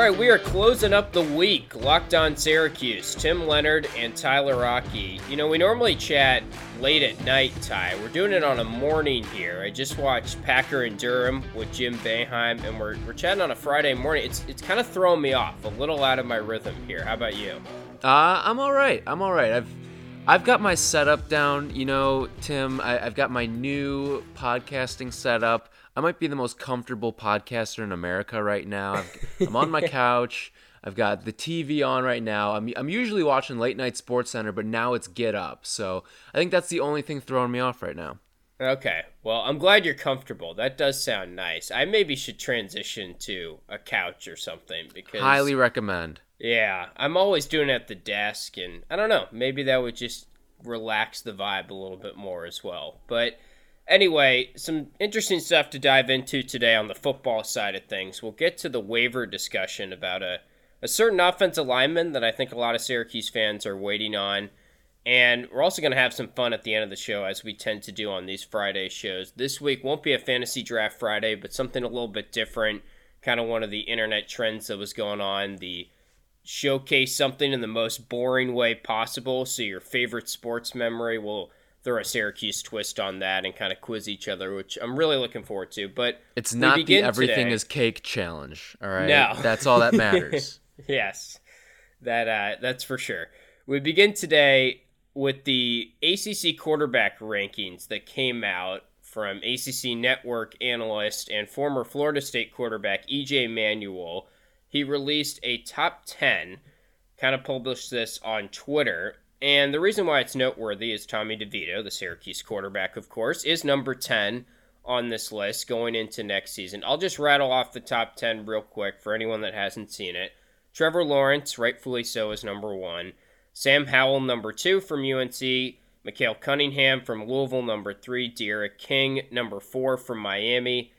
All right, we are closing up the week. Locked on Syracuse, Tim Leonard and Tyler Rocky. You know, we normally chat late at night, Ty. We're doing it on a morning here. I just watched Packer and Durham with Jim Boeheim, and we're chatting on a Friday morning. It's kind of throwing me off, a little out of my rhythm here. How about you? I'm all right. I've got my setup down. You know, Tim, I've got my new podcasting setup. I might be the most comfortable podcaster in America right now. I'm on my couch. I've got the TV on right now. I'm usually watching late night SportsCenter, but now it's Get Up. So I think that's the only thing throwing me off right now. Okay. Well, I'm glad you're comfortable. That does sound nice. I maybe should transition to a couch or something because highly recommend. Yeah, I'm always doing it at the desk, and I don't know, maybe that would just relax the vibe a little bit more as well. But anyway, some interesting stuff to dive into today on the football side of things. We'll get to the waiver discussion about a certain offensive lineman that I think a lot of Syracuse fans are waiting on. And we're also going to have some fun at the end of the show, as we tend to do on these Friday shows. This week won't be a fantasy draft Friday, but something a little bit different. Kind of one of the internet trends that was going on, the showcase something in the most boring way possible, so your favorite sports memory will throw a Syracuse twist on that and kind of quiz each other, which I'm really looking forward to. But it's not the everything today is cake challenge, all right? No. That's all that matters. Yes, that's for sure. We begin today with the ACC quarterback rankings that came out from ACC Network analyst and former Florida State quarterback EJ Manuel. He released a top 10, kind of published this on Twitter. And the reason why it's noteworthy is Tommy DeVito, the Syracuse quarterback, of course, is number 10 on this list going into next season. I'll just rattle off the top 10 real quick for anyone that hasn't seen it. Trevor Lawrence, rightfully so, is number 1. Sam Howell, number 2 from UNC. Mikhail Cunningham from Louisville, number 3. Derek King, number 4 from Miami.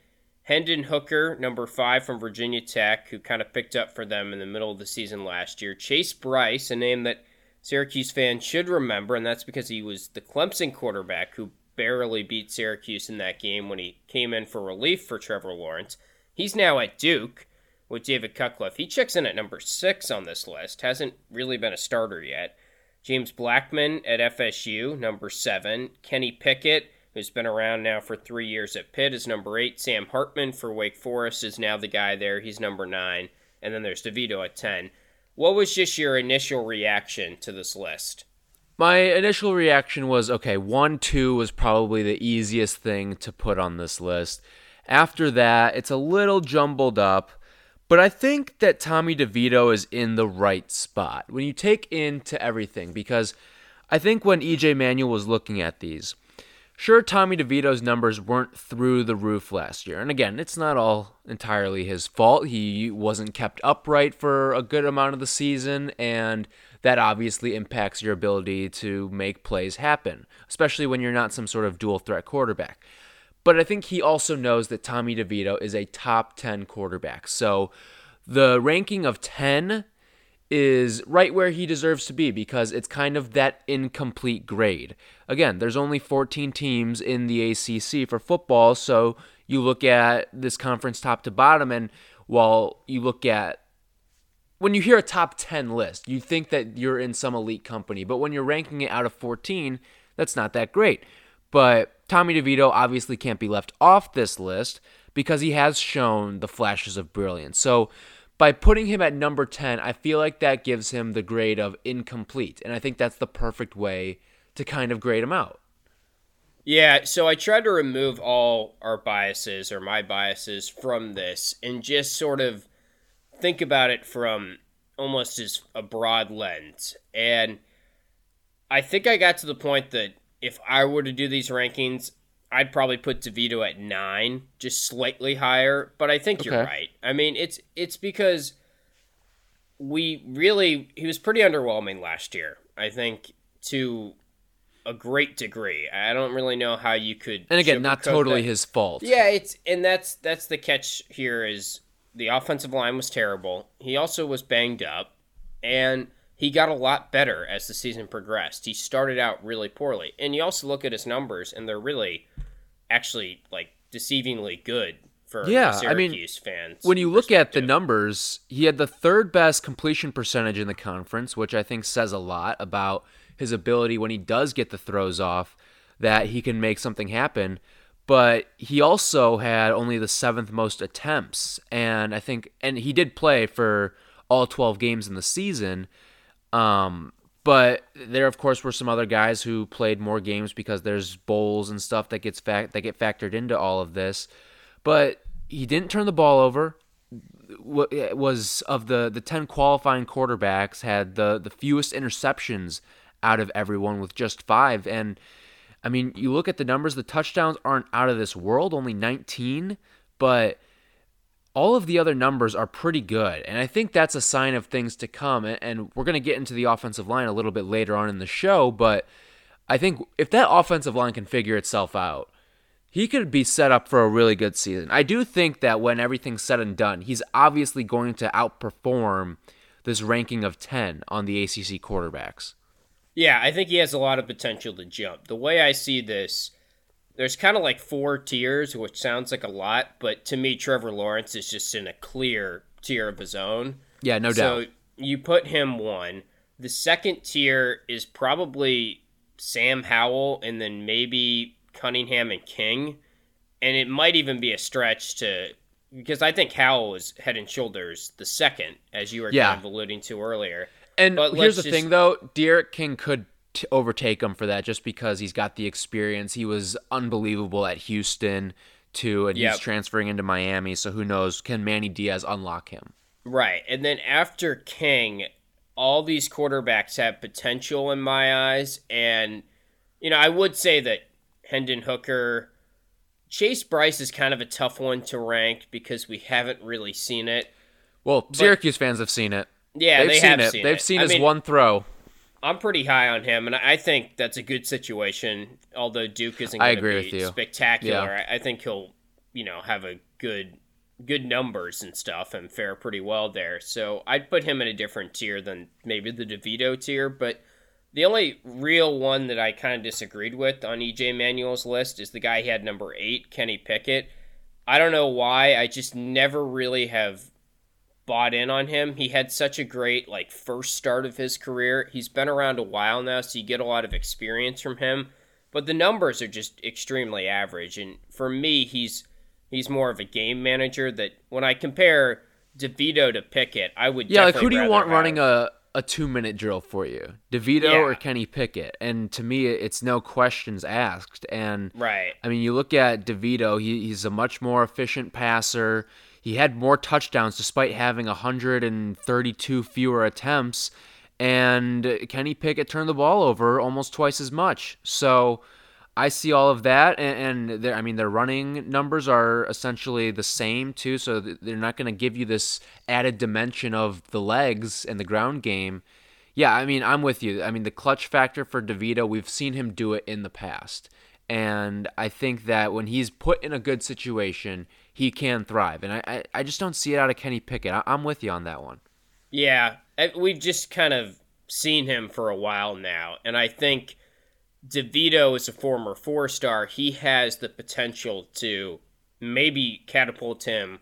Hendon Hooker, number 5 from Virginia Tech, who kind of picked up for them in the middle of the season last year. Chase Bryce, a name that Syracuse fans should remember, and that's because he was the Clemson quarterback who barely beat Syracuse in that game when he came in for relief for Trevor Lawrence. He's now at Duke with David Cutcliffe. He checks in at number 6 on this list, hasn't really been a starter yet. James Blackman at FSU, number 7. Kenny Pickett, who's been around now for 3 years at Pitt, is number 8. Sam Hartman for Wake Forest is now the guy there. He's number 9. And then there's DeVito at 10. What was just your initial reaction to this list? My initial reaction was, okay, 1, 2 was probably the easiest thing to put on this list. After that, it's a little jumbled up. But I think that Tommy DeVito is in the right spot when you take into everything, because I think when EJ Manuel was looking at these, sure, Tommy DeVito's numbers weren't through the roof last year. And again, it's not all entirely his fault. He wasn't kept upright for a good amount of the season, and that obviously impacts your ability to make plays happen, especially when you're not some sort of dual-threat quarterback. But I think he also knows that Tommy DeVito is a top 10 quarterback. So the ranking of 10 is right where he deserves to be, because it's kind of that incomplete grade. Again, there's only 14 teams in the ACC for football, so you look at this conference top to bottom, and when you hear a top 10 list, you think that you're in some elite company, but when you're ranking it out of 14, that's not that great. But Tommy DeVito obviously can't be left off this list because he has shown the flashes of brilliance. So by putting him at number 10, I feel like that gives him the grade of incomplete, and I think that's the perfect way to kind of grade him out. Yeah, so I tried to remove all our biases, or my biases, from this and just sort of think about it from almost as a broad lens. And I think I got to the point that if I were to do these rankings, I'd probably put DeVito at 9, just slightly higher, but I think you're right. I mean, it's because he was pretty underwhelming last year, I think, to a great degree. I don't really know how you could. And again, not totally his fault. Yeah, that's the catch here is the offensive line was terrible. He also was banged up, and he got a lot better as the season progressed. He started out really poorly. And you also look at his numbers, and they're really actually, like, deceivingly good for Syracuse fans. When you look at the numbers, he had the third best completion percentage in the conference, which I think says a lot about his ability when he does get the throws off that he can make something happen. But he also had only the seventh most attempts. And I think, and he did play for all 12 games in the season. But there, of course, were some other guys who played more games because there's bowls and stuff that gets that get factored into all of this. But he didn't turn the ball over. Was of the 10 qualifying quarterbacks, had the fewest interceptions out of everyone with just 5. And, I mean, you look at the numbers, the touchdowns aren't out of this world, only 19. But all of the other numbers are pretty good, and I think that's a sign of things to come, and we're going to get into the offensive line a little bit later on in the show, but I think if that offensive line can figure itself out, he could be set up for a really good season. I do think that when everything's said and done, he's obviously going to outperform this ranking of 10 on the ACC quarterbacks. Yeah, I think he has a lot of potential to jump. The way I see this, there's kind of like 4 tiers, which sounds like a lot, but to me, Trevor Lawrence is just in a clear tier of his own. Yeah, no doubt. So you put him 1. The second tier is probably Sam Howell and then maybe Cunningham and King. And it might even be a stretch to, because I think Howell is head and shoulders the second, as you were kind of alluding to earlier. And but here's the thing, though. Derek King could overtake him for that just because he's got the experience. He was unbelievable at Houston, too, and he's transferring into Miami, so who knows, can Manny Diaz unlock him? Right, and then after King, all these quarterbacks have potential in my eyes, and, you know, I would say that Hendon Hooker, Chase Bryce is kind of a tough one to rank because we haven't really seen it. Well, but Syracuse fans have seen it. Yeah, They've seen it. They've seen his one throw. I'm pretty high on him, and I think that's a good situation, although Duke isn't going to be spectacular. Yeah. I think he'll, you know, have a good numbers and stuff and fare pretty well there. So I'd put him in a different tier than maybe the DeVito tier, but the only real one that I kind of disagreed with on EJ Manuel's list is the guy he had number 8, Kenny Pickett. I don't know why. I just never really have bought in on him. He had such a great first start of his career. He's been around a while now, so you get a lot of experience from him, but the numbers are just extremely average. And for me, he's more of a game manager that when I compare DeVito to Pickett, I would definitely who do you want running a 2-minute drill for you, DeVito or Kenny Pickett? And to me, it's no questions asked. And right, I mean, you look at DeVito, he's a much more efficient passer. He had more touchdowns despite having 132 fewer attempts, and Kenny Pickett turned the ball over almost twice as much. So I see all of that, and I mean, their running numbers are essentially the same too, so they're not going to give you this added dimension of the legs and the ground game. Yeah, I mean, I'm with you. I mean, the clutch factor for DeVito, we've seen him do it in the past. And I think that when he's put in a good situation, he can thrive. And I just don't see it out of Kenny Pickett. I'm with you on that one. Yeah, we've just kind of seen him for a while now. And I think DeVito is a former 4-star. He has the potential to maybe catapult him.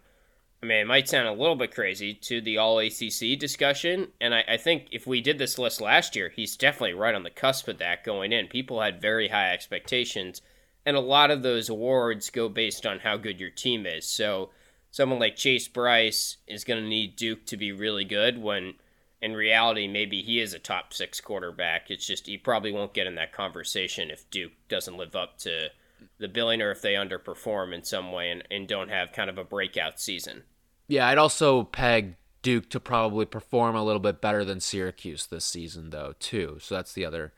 I mean, it might sound a little bit crazy, to the All-ACC discussion. And I think if we did this list last year, he's definitely right on the cusp of that going in. People had very high expectations, and a lot of those awards go based on how good your team is. So someone like Chase Bryce is going to need Duke to be really good when, in reality, maybe he is a top 6 quarterback. It's just he probably won't get in that conversation if Duke doesn't live up to the billing, or if they underperform in some way and don't have kind of a breakout season. Yeah, I'd also peg Duke to probably perform a little bit better than Syracuse this season, though, too. So that's the other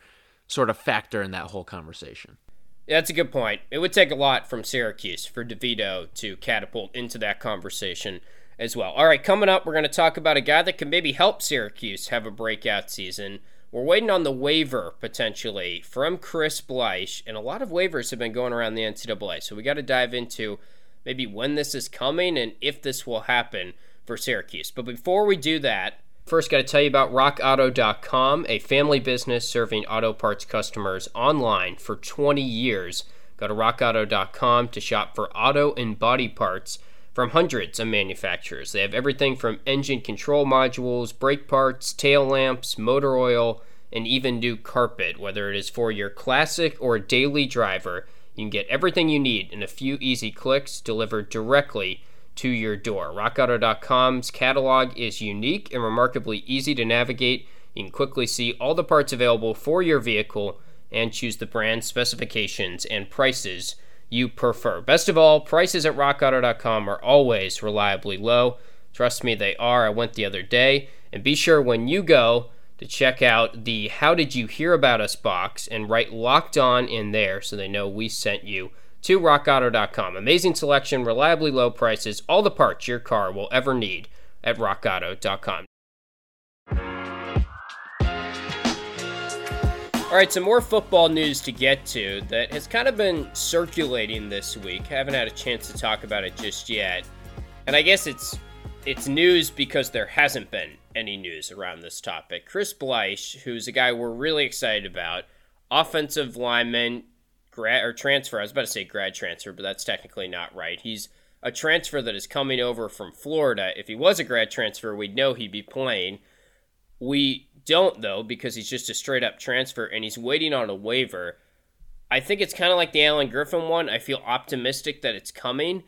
sort of factor in that whole conversation. Yeah, that's a good point. It would take a lot from Syracuse for DeVito to catapult into that conversation as well. All right, coming up, we're going to talk about a guy that can maybe help Syracuse have a breakout season. We're waiting on the waiver, potentially, from Chris Bleich, and a lot of waivers have been going around the NCAA, so we got to dive into maybe when this is coming and if this will happen for Syracuse. But before we do that, first got to tell you about rockauto.com, a family business serving auto parts customers online for 20 years. Go to rockauto.com to shop for auto and body parts from hundreds of manufacturers. They have everything from engine control modules, brake parts, tail lamps, motor oil, and even new carpet. Whether it is for your classic or daily driver, you can get everything you need in a few easy clicks delivered directly to your door. RockAuto.com's catalog is unique and remarkably easy to navigate. You can quickly see all the parts available for your vehicle and choose the brand, specifications, and prices you prefer. Best of all, prices at rockauto.com are always reliably low. Trust me, they are. I went the other day. And be sure when you go to check out the How Did You Hear About Us box and write Locked On in there so they know we sent you to rockauto.com. Amazing selection, reliably low prices, all the parts your car will ever need at rockauto.com. All right, some more football news to get to that has kind of been circulating this week. I haven't had a chance to talk about it just yet. And I guess it's news because there hasn't been any news around this topic. Chris Bleich, who's a guy we're really excited about, offensive lineman, transfer. I was about to say grad transfer, but that's technically not right. He's a transfer that is coming over from Florida. If he was a grad transfer, we'd know he'd be playing. We don't, though, because he's just a straight-up transfer, and he's waiting on a waiver. I think it's kind of like the Alan Griffin one. I feel optimistic that it's coming,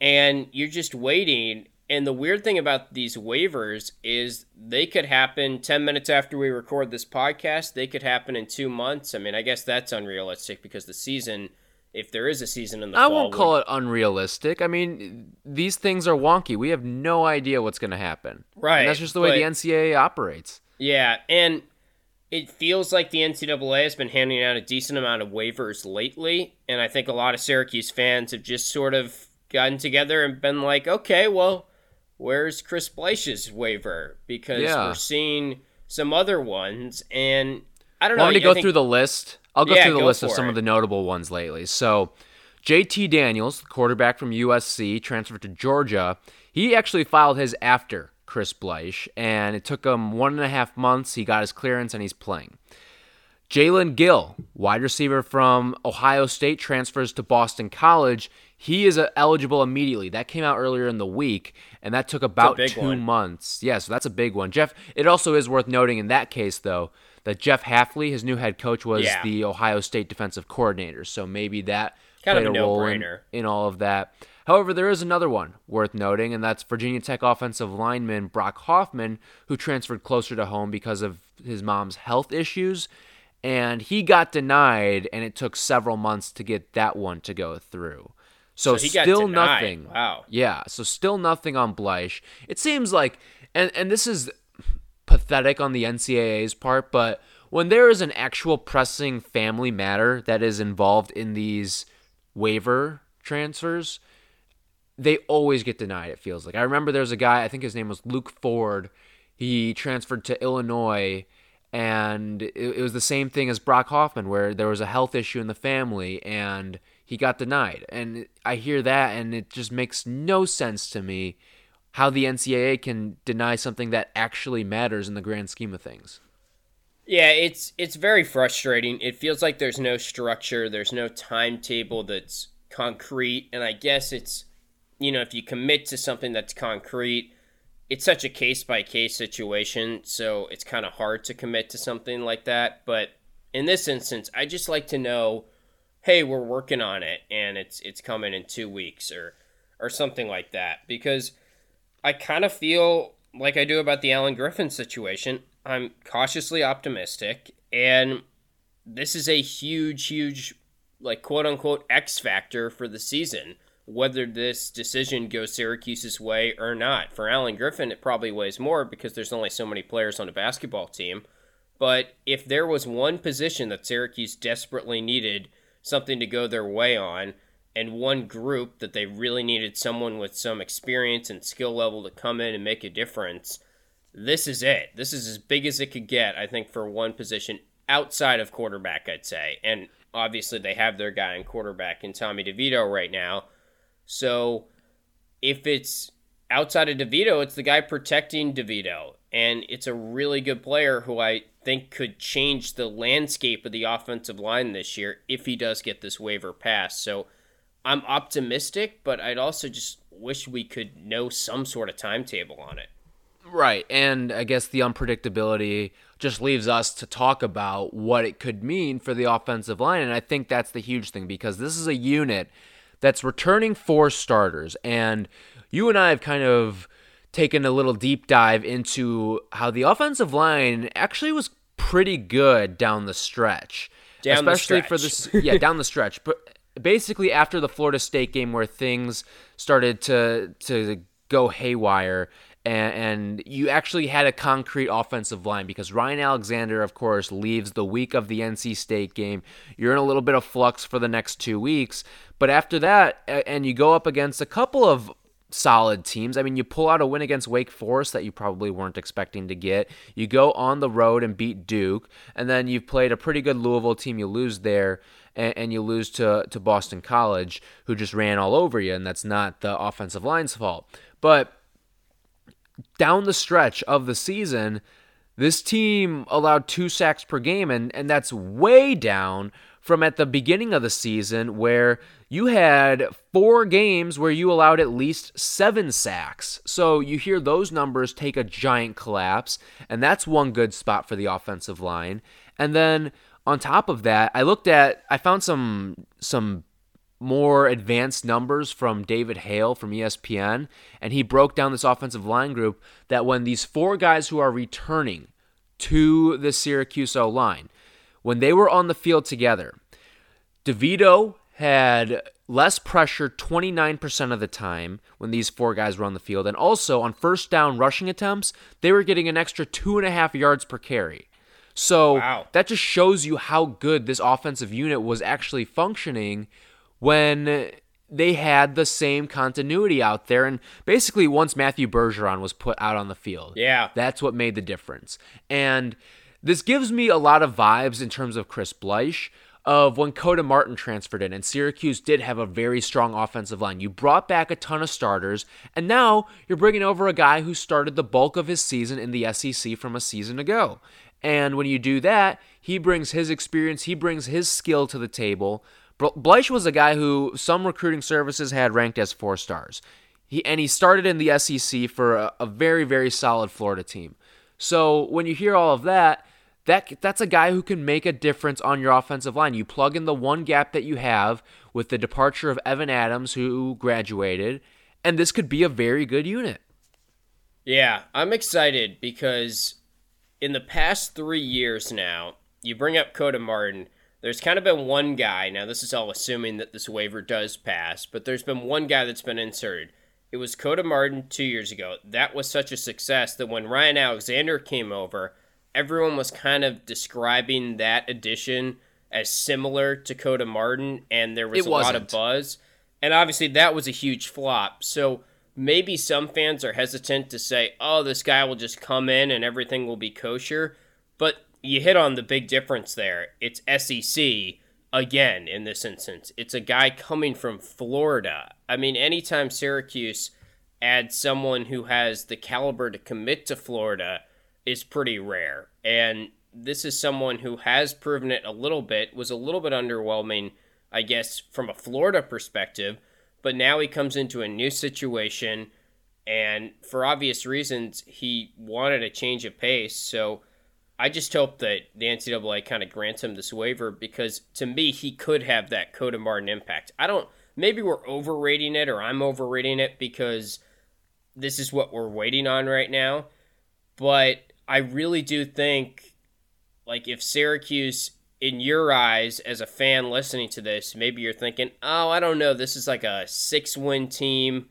and you're just waiting. And the weird thing about these waivers is they could happen 10 minutes after we record this podcast. They could happen in 2 months. I mean, I guess that's unrealistic because the season, if there is a season in the fall. I won't call it unrealistic. I mean, these things are wonky. We have no idea what's going to happen. Right. And that's just the way the NCAA operates. Yeah, and it feels like the NCAA has been handing out a decent amount of waivers lately, and I think a lot of Syracuse fans have just sort of gotten together and been like, okay, well, where's Chris Bleich's waiver? Because we're seeing some other ones, and I don't know. Want me to go through the list? I'll go through the list of some of the notable ones lately. So JT Daniels, quarterback from USC, transferred to Georgia. He actually filed his after Chris Bleich, and it took him 1.5 months. He got his clearance, and he's playing. Jalen Gill, wide receiver from Ohio State, transfers to Boston College. He is eligible immediately. That came out earlier in the week, and that took about 2 months. Yeah, so that's a big one. Jeff, it also is worth noting in that case, though, that Jeff Hafley, his new head coach, was the Ohio State defensive coordinator, so maybe that kind played of a role in all of that. However, there is another one worth noting, and that's Virginia Tech offensive lineman Brock Hoffman, who transferred closer to home because of his mom's health issues, and he got denied, and it took several months to get that one to go through. So he still got nothing. Wow. Yeah, so still nothing on Bleich. It seems like, and this is pathetic on the NCAA's part, but when there is an actual pressing family matter that is involved in these waiver transfers, they always get denied, it feels like. I remember there's a guy, I think his name was Luke Ford. He transferred to Illinois, and it was the same thing as Brock Hoffman, where there was a health issue in the family, and he got denied. And I hear that, and it just makes no sense to me how the NCAA can deny something that actually matters in the grand scheme of things. Yeah, it's very frustrating. It feels like there's no structure. There's no timetable that's concrete, and I guess it's, you know, if you commit to something that's concrete, it's such a case-by-case situation, so it's kind of hard to commit to something like that. But in this instance, I just like to know, hey, we're working on it, and it's coming in 2 weeks or something like that. Because I kind of feel like I do about the Alan Griffin situation. I'm cautiously optimistic, and this is a huge, huge, like, quote-unquote X factor for the season, whether this decision goes Syracuse's way or not. For Alan Griffin, it probably weighs more because there's only so many players on a basketball team. But if there was one position that Syracuse desperately needed something to go their way on, and one group that they really needed someone with some experience and skill level to come in and make a difference, this is it. This is as big as it could get, I think, for one position outside of quarterback, I'd say. And obviously they have their guy in quarterback in Tommy DeVito right now. So if it's outside of DeVito, it's the guy protecting DeVito. And it's a really good player who I think could change the landscape of the offensive line this year if he does get this waiver pass. So I'm optimistic, but I'd also just wish we could know some sort of timetable on it. Right, and I guess the unpredictability just leaves us to talk about what it could mean for the offensive line, and I think that's the huge thing, because this is a unit that's returning four starters, and you and I have kind of taken a little deep dive into how the offensive line actually was pretty good down the stretch. Down the stretch. But basically after the Florida State game where things started to go haywire, and you actually had a concrete offensive line, because Ryan Alexander, of course, leaves the week of the NC State game. You're in a little bit of flux for the next 2 weeks. But after that, and you go up against a couple of solid teams. I mean, you pull out a win against Wake Forest that you probably weren't expecting to get. You go on the road and beat Duke, and then you've played a pretty good Louisville team. You lose there, and you lose to Boston College, who just ran all over you, and that's not the offensive line's fault. But down the stretch of the season, this team allowed 2 sacks per game, and that's way down from at the beginning of the season where you had 4 games where you allowed at least 7 sacks. So you hear those numbers take a giant collapse, and that's one good spot for the offensive line. And then on top of that, I found some more advanced numbers from David Hale from ESPN, and he broke down this offensive line group that when these 4 guys who are returning to the Syracuse O-line, when they were on the field together, DeVito had less pressure 29% of the time when these 4 guys were on the field. And also on first down rushing attempts, they were getting an extra 2.5 yards per carry. So wow. That just shows you how good this offensive unit was actually functioning when they had the same continuity out there. And basically once Matthew Bergeron was put out on the field, that's what made the difference. And this gives me a lot of vibes in terms of Chris Bleich of when Coda Martin transferred in, and Syracuse did have a very strong offensive line. You brought back a ton of starters, and now you're bringing over a guy who started the bulk of his season in the SEC from a season ago. And when you do that, he brings his experience, he brings his skill to the table. Bleich was a guy who some recruiting services had ranked as 4 stars. He started in the SEC for a very, very solid Florida team. So when you hear all of that, That's a guy who can make a difference on your offensive line. You plug in the one gap that you have with the departure of Evan Adams, who graduated, and this could be a very good unit. Yeah, I'm excited because in the past 3 years now, you bring up Coda Martin, there's kind of been one guy, now this is all assuming that this waiver does pass, but there's been one guy that's been inserted. It was Coda Martin 2 years ago. That was such a success that when Ryan Alexander came over, everyone was kind of describing that addition as similar to Coda Martin, and there was a lot of buzz. And obviously that was a huge flop. So maybe some fans are hesitant to say, oh, this guy will just come in and everything will be kosher. But you hit on the big difference there. It's SEC again in this instance. It's a guy coming from Florida. I mean, anytime Syracuse adds someone who has the caliber to commit to Florida is pretty rare, and this is someone who has proven it a little bit, was a little bit underwhelming, I guess, from a Florida perspective, but now he comes into a new situation, and for obvious reasons, he wanted a change of pace, so I just hope that the NCAA kind of grants him this waiver, because to me, he could have that Coda Martin impact. Maybe we're overrating it, or I'm overrating it, because this is what we're waiting on right now, but I really do think, like, if Syracuse, in your eyes, as a fan listening to this, maybe you're thinking, oh, I don't know, this is like a 6-win team.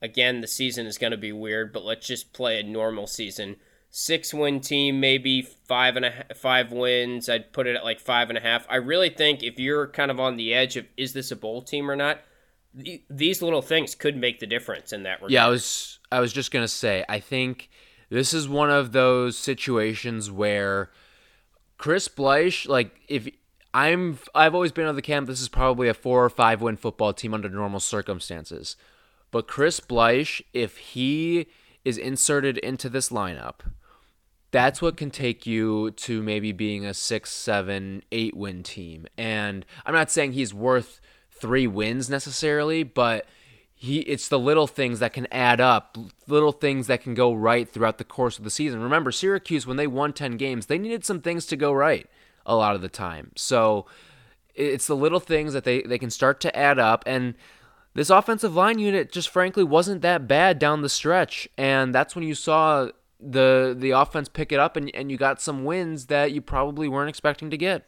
Again, the season is going to be weird, but let's just play a normal season. 6-win team, maybe 5 wins. I'd put it at like 5.5. I really think if you're kind of on the edge of, is this a bowl team or not, these little things could make the difference in that regard. Yeah, I was just going to say, I think this is one of those situations where Chris Bleich, like, I've always been on the camp, this is probably a 4 or 5 win football team under normal circumstances. But Chris Bleich, if he is inserted into this lineup, that's what can take you to maybe being a 6, 7, 8 win team. And I'm not saying he's worth 3 wins necessarily, but It's the little things that can add up, little things that can go right throughout the course of the season. Remember, Syracuse, when they won 10 games, they needed some things to go right a lot of the time. So it's the little things that they can start to add up. And this offensive line unit just frankly wasn't that bad down the stretch. And that's when you saw the offense pick it up and you got some wins that you probably weren't expecting to get.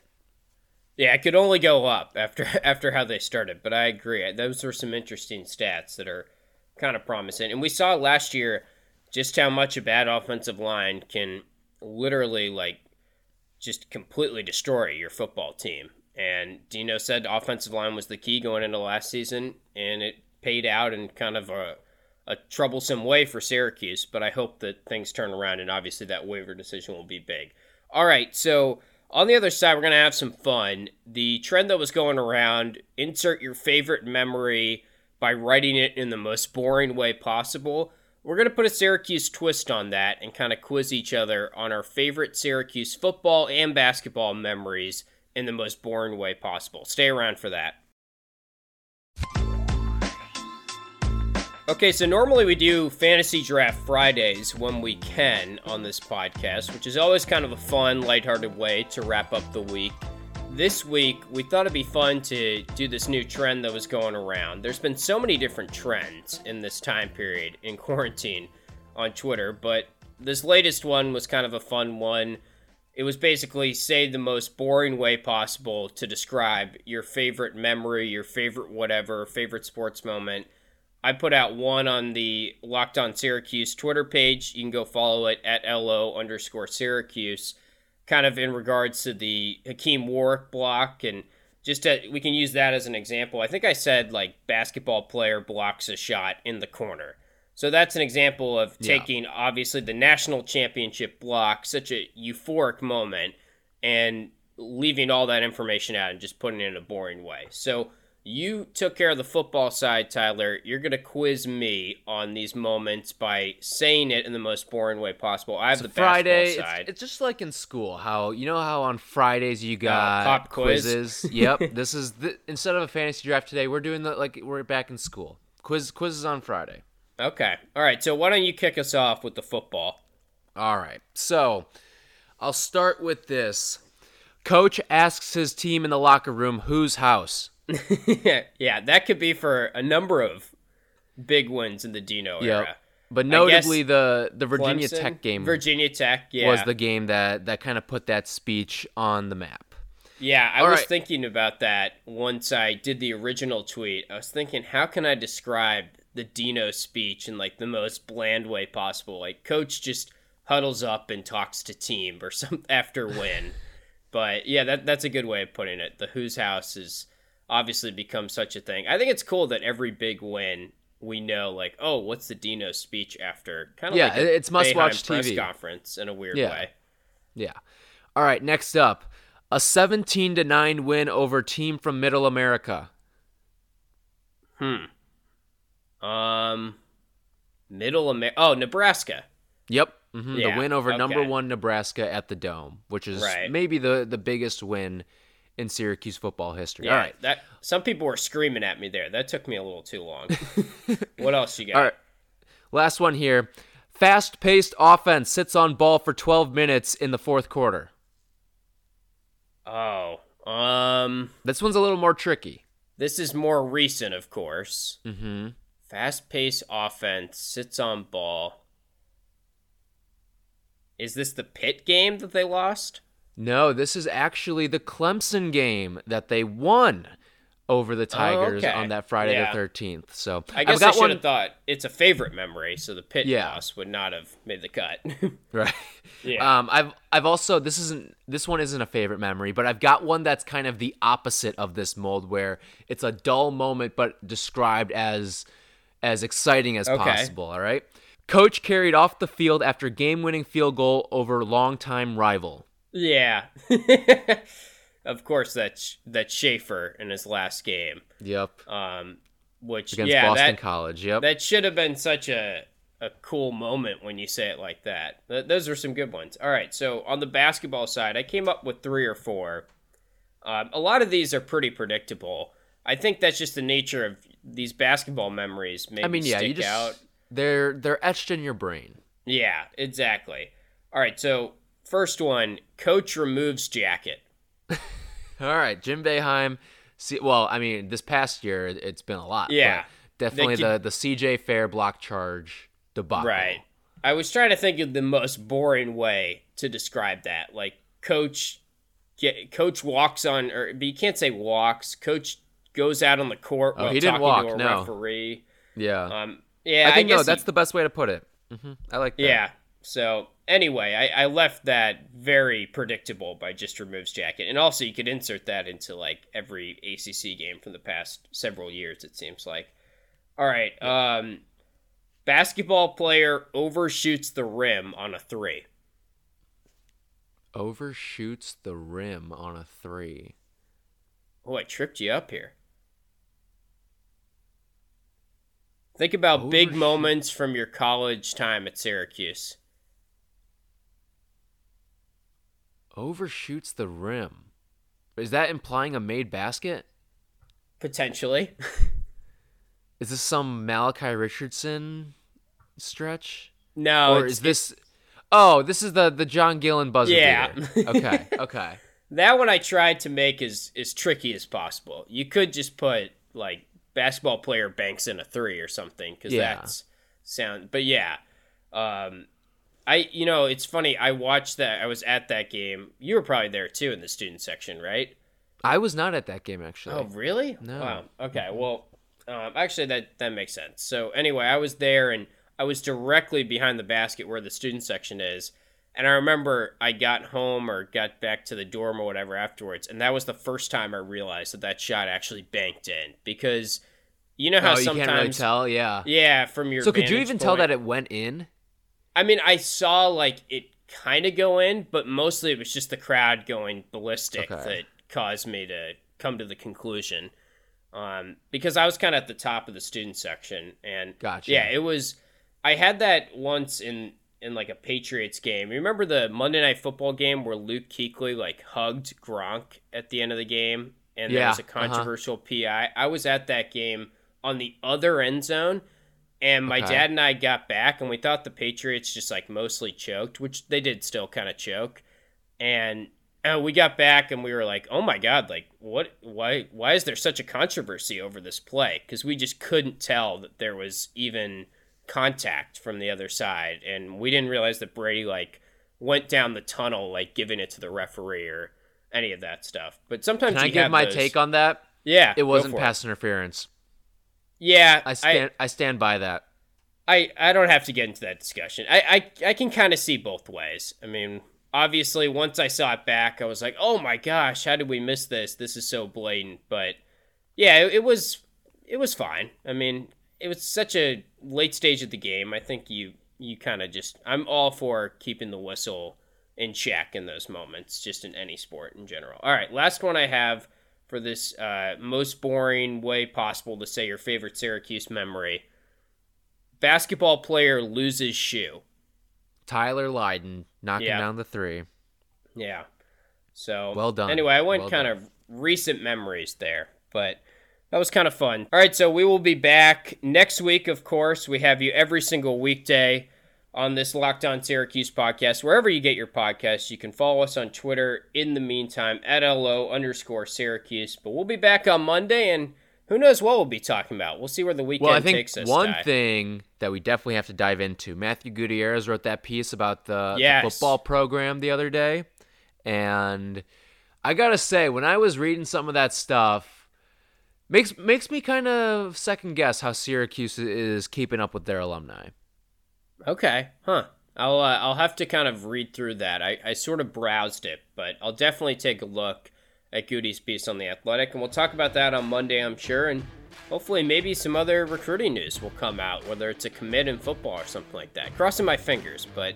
Yeah, it could only go up after how they started, but I agree. Those were some interesting stats that are kind of promising. And we saw last year just how much a bad offensive line can literally, like, just completely destroy your football team. And Dino said offensive line was the key going into last season, and it paid out in kind of a troublesome way for Syracuse, but I hope that things turn around, and obviously that waiver decision will be big. All right, so on the other side, we're going to have some fun. The trend that was going around, insert your favorite memory by writing it in the most boring way possible. We're going to put a Syracuse twist on that and kind of quiz each other on our favorite Syracuse football and basketball memories in the most boring way possible. Stay around for that. Okay, so normally we do Fantasy Draft Fridays when we can on this podcast, which is always kind of a fun, lighthearted way to wrap up the week. This week, we thought it'd be fun to do this new trend that was going around. There's been so many different trends in this time period in quarantine on Twitter, but this latest one was kind of a fun one. It was basically say the most boring way possible to describe your favorite memory, your favorite whatever, favorite sports moment. I put out one on the Locked On Syracuse Twitter page. You can go follow it at LO_Syracuse, kind of in regards to the Hakeem Warwick block. And just we can use that as an example. I think I said, like, basketball player blocks a shot in the corner. So that's an example of taking, obviously, the national championship block, such a euphoric moment, and leaving all that information out and just putting it in a boring way. So you took care of the football side, Tyler. You're going to quiz me on these moments by saying it in the most boring way possible. I have the Friday, basketball side. It's just like in school, how you know how on Fridays you got pop quizzes? Yep. This is instead of a fantasy draft today, we're doing we're back in school. Quizzes on Friday. Okay. All right. So why don't you kick us off with the football? All right. So I'll start with this. Coach asks his team in the locker room, whose house? Yeah, that could be for a number of big wins in the Dino era. But notably, the Virginia Clemson, Tech game. Virginia Tech, yeah. Was the game that kind of put that speech on the map. Yeah, I was thinking about that once I did the original tweet. I was thinking, how can I describe the Dino speech in, like, the most bland way possible? Like, coach just huddles up and talks to team or something after win. But, yeah, that's a good way of putting it. The whose house is obviously become such a thing. I think it's cool that every big win we know, like, oh, what's the Dino speech after? Kind of like a it's must-watch TV conference in a weird way. Yeah. All right, next up, a 17-9 win over team from Middle America. Middle America. Oh, Nebraska. Yep. Mm-hmm. Yeah. The win over number one Nebraska at the Dome, which is maybe the biggest win in Syracuse football history. Yeah, all right. That some people were screaming at me there. That took me a little too long. What else you got? All right. Last one here. Fast-paced offense sits on ball for 12 minutes in the fourth quarter. Oh. This one's a little more tricky. This is more recent, of course. Mm-hmm. Fast-paced offense sits on ball. Is this the Pitt game that they lost? No, this is actually the Clemson game that they won over the Tigers on that Friday the 13th. So I guess I should have thought it's a favorite memory, so the Pitt loss would not have made the cut. Right. Yeah. I've also this one isn't a favorite memory, but I've got one that's kind of the opposite of this mold, where it's a dull moment but described as exciting as possible. All right. Coach carried off the field after game-winning field goal over longtime rival. Yeah. Of course, that's Schaefer in his last game. Yep. Which against Boston College. Yep. That should have been such a cool moment when you say it like that. Those are some good ones. All right. So on the basketball side, I came up with 3 or 4. A lot of these are pretty predictable. I think that's just the nature of these basketball memories. Maybe stick out. They're etched in your brain. Yeah, exactly. All right, so first one, coach removes jacket. All right, Jim Boeheim. This past year it's been a lot. Yeah, definitely the CJ Fair block charge debacle. Right. I was trying to think of the most boring way to describe that. Like coach walks on, or but you can't say walks. Coach goes out on the court while he didn't walk, to a referee. Yeah. I guess that's the best way to put it. Mm-hmm. I like that. Yeah. So anyway, I left that very predictable by just removes jacket. And also you could insert that into like every ACC game from the past several years, it seems like. All right. Basketball player overshoots the rim on a three. Overshoots the rim on a three. Oh, I tripped you up here. Think about big moments from your college time at Syracuse. Overshoots the rim. Is that implying a made basket? Potentially. Is this some Malachi Richardson stretch? No. Or is this... Oh, this is the John Gillen buzzer. Yeah. Beater. Okay. That one I tried to make as tricky as possible. You could just put, like, basketball player banks in a three or something, because that's sound... But, yeah. It's funny. I watched that. I was at that game. You were probably there, too, in the student section, right? I was not at that game, actually. Oh, really? No. Wow. Okay, well... actually, that makes sense. So anyway, I was there and I was directly behind the basket where the student section is. And I remember I got home or got back to the dorm or whatever afterwards. And that was the first time I realized that shot actually banked in, because you know how sometimes you can't really tell. Yeah. Yeah. From your, so could you even tell that it went in? I mean, I saw like it kind of go in, but mostly it was just the crowd going ballistic that caused me to come to the conclusion. Because I was kind of at the top of the student section, and gotcha. Yeah, it was, I had that once in like a Patriots game. You remember the Monday Night Football game where Luke Kuechly like hugged Gronk at the end of the game and there was a controversial PI. I was at that game on the other end zone, and my dad and I got back and we thought the Patriots just like mostly choked, which they did still kind of choke. And we got back and we were like, oh my God, like what, why is there such a controversy over this play? Cause we just couldn't tell that there was even contact from the other side. And we didn't realize that Brady like went down the tunnel, like giving it to the referee or any of that stuff. But sometimes can I give my take on that? Yeah. It wasn't pass interference. Yeah. I stand by that. I don't have to get into that discussion. I can kind of see both ways. I mean, obviously, once I saw it back, I was like, oh my gosh, how did we miss this? This is so blatant. But yeah, it was fine. I mean, it was such a late stage of the game. I think you kind of just, I'm all for keeping the whistle in check in those moments, just in any sport in general. All right, last one I have for this most boring way possible to say your favorite Syracuse memory. Basketball player loses shoe. Tyler Lydon knocking down the three. Yeah. So well done. Anyway, I went kind of recent memories there, but that was kind of fun. All right, so we will be back next week, of course. We have you every single weekday on this Locked On Syracuse podcast. Wherever you get your podcasts, you can follow us on Twitter in the meantime at @LO_Syracuse. But we'll be back on Monday, and who knows what we'll be talking about. We'll see where the weekend takes us. One thing that we definitely have to dive into, Matthew Gutierrez wrote that piece about the football program the other day. And I got to say, when I was reading some of that stuff, makes me kind of second guess how Syracuse is keeping up with their alumni. Okay. Huh. I'll have to kind of read through that. I sort of browsed it, but I'll definitely take a look at Goody's piece on The Athletic, and we'll talk about that on Monday, I'm sure, and hopefully maybe some other recruiting news will come out, whether it's a commit in football or something like that. Crossing my fingers, but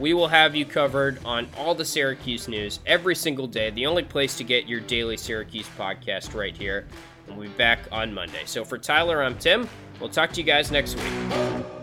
we will have you covered on all the Syracuse news every single day, the only place to get your daily Syracuse podcast right here, and we'll be back on Monday. So for Tyler, I'm Tim. We'll talk to you guys next week.